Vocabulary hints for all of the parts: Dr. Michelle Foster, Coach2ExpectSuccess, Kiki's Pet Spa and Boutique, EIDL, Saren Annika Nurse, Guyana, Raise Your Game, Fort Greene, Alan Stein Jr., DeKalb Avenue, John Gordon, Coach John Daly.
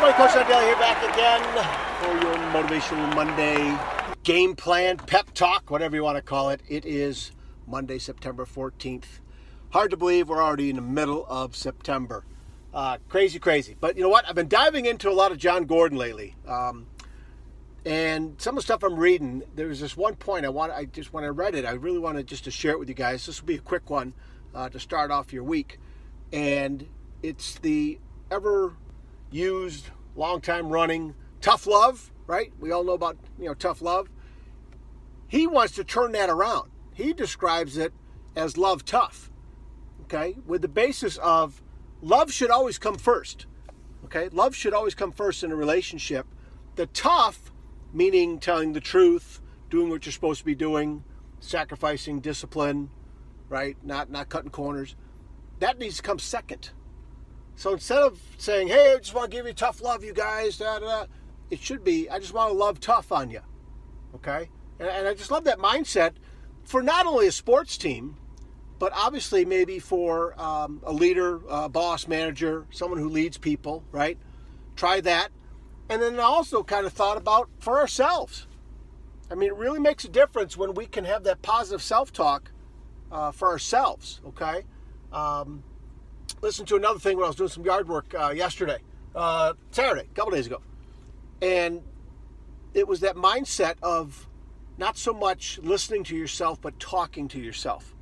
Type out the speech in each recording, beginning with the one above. everybody, Coach John Daly here back again for your Motivational Monday game plan, pep talk, whatever you want to call it. It is Monday, September 14th. Hard to believe we're already in the middle of September. Crazy. But you know what? I've been diving into a lot of John Gordon lately. And some of the stuff I'm reading, there was this one point when I read it, I really wanted just to share it with you guys. This will be a quick one to start off your week. And it's the ever-used, long time running, tough love, right? We all know about, tough love. He wants to turn that around. He describes it as love tough, okay? With the basis of love should always come first, okay? Love should always come first in a relationship. The tough, meaning telling the truth, doing what you're supposed to be doing, sacrificing discipline, right? Not cutting corners. That needs to come second. So instead of saying, hey, I just want to give you tough love, you guys, it should be, I just want to love tough on you, okay? And I just love that mindset for not only a sports team, but obviously maybe for a leader, a boss, manager, someone who leads people, right? Try that. And then I also kind of thought about for ourselves. I mean, it really makes a difference when we can have that positive self-talk for ourselves, okay? Listen to another thing when I was doing some yard work Saturday, a couple days ago. And it was that mindset of not so much listening to yourself, but talking to yourself,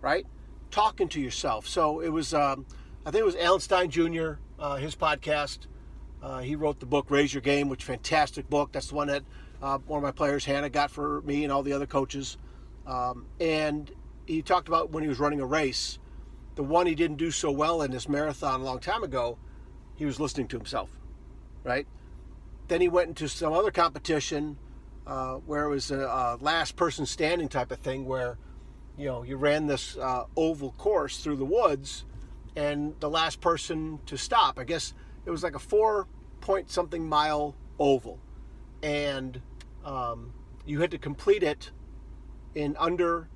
right? Talking to yourself. So it was, I think it was Alan Stein Jr., his podcast. He wrote the book, Raise Your Game, which is a fantastic book. That's the one that one of my players, Hannah, got for me and all the other coaches. And he talked about when he was running a race. The one he didn't do so well in this marathon a long time ago, he was listening to himself, right? Then he went into some other competition where it was a last person standing type of thing where, you ran this oval course through the woods and the last person to stop, I guess it was like a 4 point something mile oval. And you had to complete it in under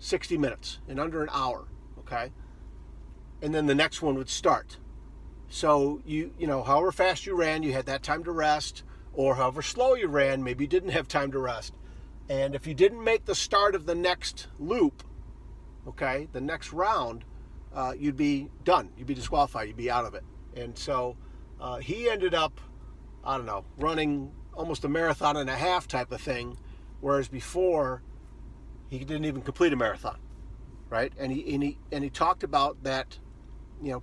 60 minutes, in under an hour, okay? And then the next one would start. So, however fast you ran, you had that time to rest, or however slow you ran, maybe you didn't have time to rest. And if you didn't make the start of the next loop, okay, the next round, you'd be done. You'd be disqualified. You'd be out of it. And so he ended up, running almost a marathon and a half type of thing, whereas before he didn't even complete a marathon, right? And he talked about that,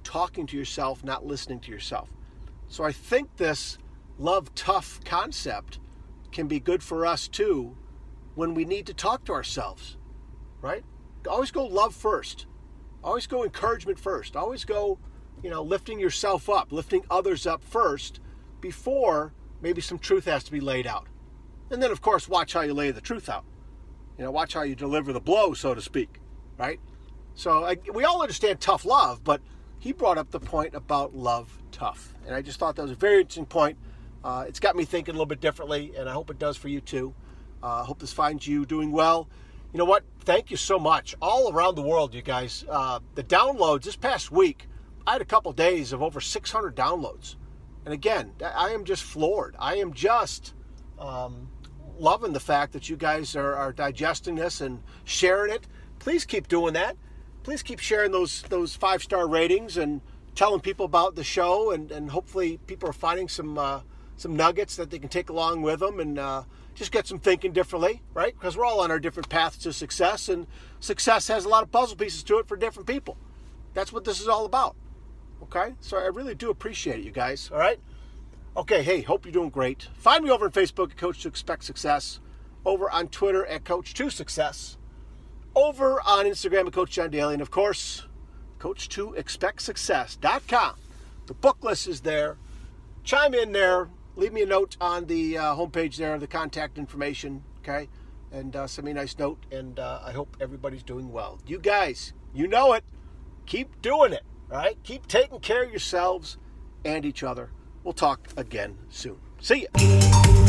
talking to yourself, not listening to yourself. So I think this love tough concept can be good for us too when we need to talk to ourselves, right? Always go love first. Always go encouragement first. Always go, lifting yourself up, lifting others up first before maybe some truth has to be laid out. And then, of course, watch how you lay the truth out. Watch how you deliver the blow, so to speak, right? So we all understand tough love, but he brought up the point about love tough. And I just thought that was a very interesting point. It's got me thinking a little bit differently, and I hope it does for you too. I hope this finds you doing well. You know what? Thank you so much. All around the world, you guys. The downloads this past week, I had a couple days of over 600 downloads. And again, I am just floored. I am just loving the fact that you guys are digesting this and sharing it. Please keep doing that. Please keep sharing those 5-star ratings and telling people about the show, and hopefully people are finding some nuggets that they can take along with them and just get some thinking differently, right? Because we're all on our different paths to success, and success has a lot of puzzle pieces to it for different people. That's what this is all about, okay? So I really do appreciate it, you guys, all right? Okay, hey, hope you're doing great. Find me over on Facebook at Coach2ExpectSuccess, over on Twitter at Coach2Success, over on Instagram at Coach John Daly, and of course, Coach2ExpectSuccess.com. The book list is there. Chime in there. Leave me a note on the homepage there, the contact information, okay? And send me a nice note, and I hope everybody's doing well. You guys, you know it. Keep doing it, all right? Keep taking care of yourselves and each other. We'll talk again soon. See ya.